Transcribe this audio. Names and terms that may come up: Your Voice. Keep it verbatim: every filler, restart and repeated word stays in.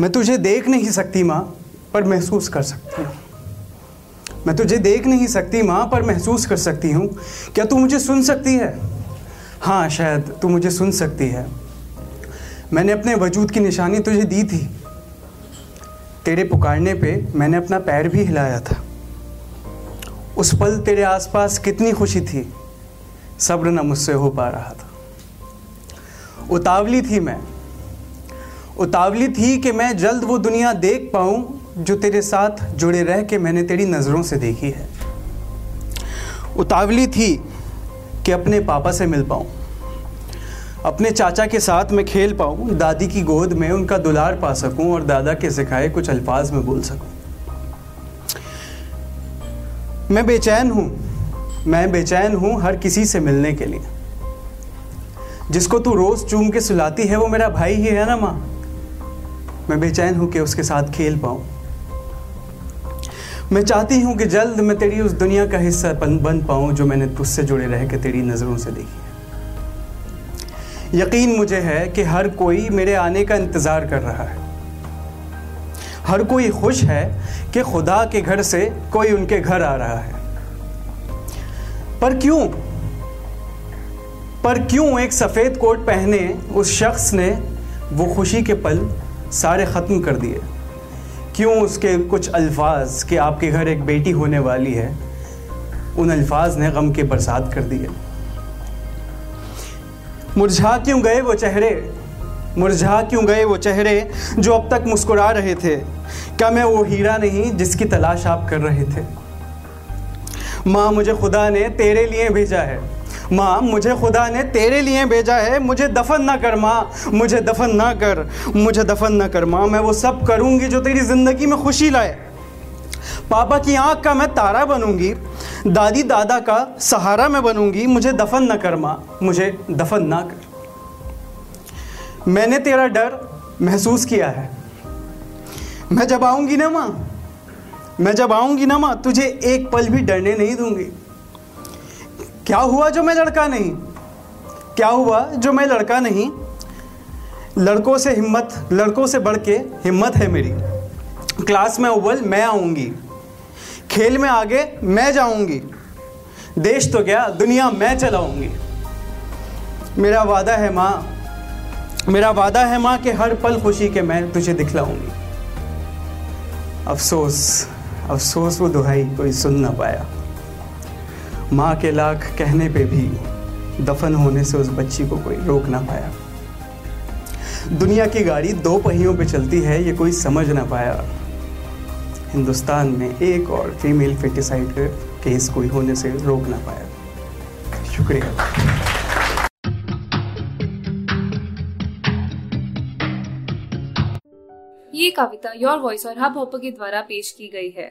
मैं तुझे देख नहीं सकती माँ पर महसूस कर सकती हूँ। मैं तुझे देख नहीं सकती माँ पर महसूस कर सकती हूँ। क्या तू मुझे सुन सकती है? हाँ, शायद तू मुझे सुन सकती है। मैंने अपने वजूद की निशानी तुझे दी थी। तेरे पुकारने पे मैंने अपना पैर भी हिलाया था। उस पल तेरे आसपास कितनी खुशी थी, सब्र न मुझसे हो पा रहा था। उतावली थी मैं, उतावली थी कि मैं जल्द वो दुनिया देख पाऊँ जो तेरे साथ जुड़े रह के मैंने तेरी नज़रों से देखी है। उतावली थी कि अपने पापा से मिल पाऊँ, अपने चाचा के साथ मैं खेल पाऊँ, दादी की गोद में उनका दुलार पा सकूँ और दादा के सिखाए कुछ अल्फाज में बोल सकूँ। मैं बेचैन हूँ, मैं बेचैन हूँ हर किसी से मिलने के लिए। जिसको तू रोज़ चूम के सुलाती है वो मेरा भाई ही है ना माँ। मैं बेचैन हूँ कि उसके साथ खेल पाऊँ। मैं चाहती हूँ कि जल्द मैं तेरी उस दुनिया का हिस्सा बन पाऊँ जो मैंने तुझसे जुड़े रह के तेरी नज़रों से देखी है। यकीन मुझे है कि हर कोई मेरे आने का इंतज़ार कर रहा है। हर कोई खुश है कि खुदा के घर से कोई उनके घर आ रहा है। पर क्यों पर क्यों एक सफ़ेद कोट पहने उस शख्स ने वो खुशी के पल सारे ख़त्म कर दिए? क्यों उसके कुछ अल्फाज कि आपके घर एक बेटी होने वाली है, उन अल्फाज ने गम के बरसात कर दिए? मुरझा क्यों गए वो चेहरे, मुरझा क्यों गए वो चेहरे जो अब तक मुस्कुरा रहे थे? क्या मैं वो हीरा नहीं जिसकी तलाश आप कर रहे थे? माँ, मुझे खुदा ने तेरे लिए भेजा है। माँ, मुझे खुदा ने तेरे लिए भेजा है। मुझे दफन ना कर माँ, मुझे दफन ना कर, मुझे दफन ना कर माँ। मैं वो सब करूँगी जो तेरी ज़िंदगी में खुशी लाए। पापा की आँख का मैं तारा बनूँगी, दादी दादा का सहारा मैं बनूँगी। मुझे दफन ना कर माँ, मुझे दफन ना कर। मैंने तेरा डर महसूस किया है। मैं जब आऊँगी ना माँ, मैं जब आऊँगी ना माँ, तुझे एक पल भी डरने नहीं दूँगी। क्या हुआ जो मैं लड़का नहीं, क्या हुआ जो मैं लड़का नहीं? लड़कों से हिम्मत, लड़कों से बढ़ के हिम्मत है मेरी। क्लास में अव्वल मैं आऊँगी, खेल में आगे मैं जाऊँगी, देश तो क्या दुनिया मैं चलाऊँगी। मेरा वादा है माँ, मेरा वादा है माँ कि हर पल खुशी के मैं तुझे दिखलाऊँगी। अफसोस, अफसोस वो दुहाई कोई सुन ना पाया। माँ के लाख कहने पे भी दफन होने से उस बच्ची को कोई रोक ना पाया। दुनिया की गाड़ी दो पहियों पे चलती है, ये कोई समझ ना पाया। हिंदुस्तान में एक और फीमेल फेटिसाइड केस कोई होने से रोक ना पाया। शुक्रिया। ये कविता योर वॉइस और हब होप के द्वारा पेश की गई है।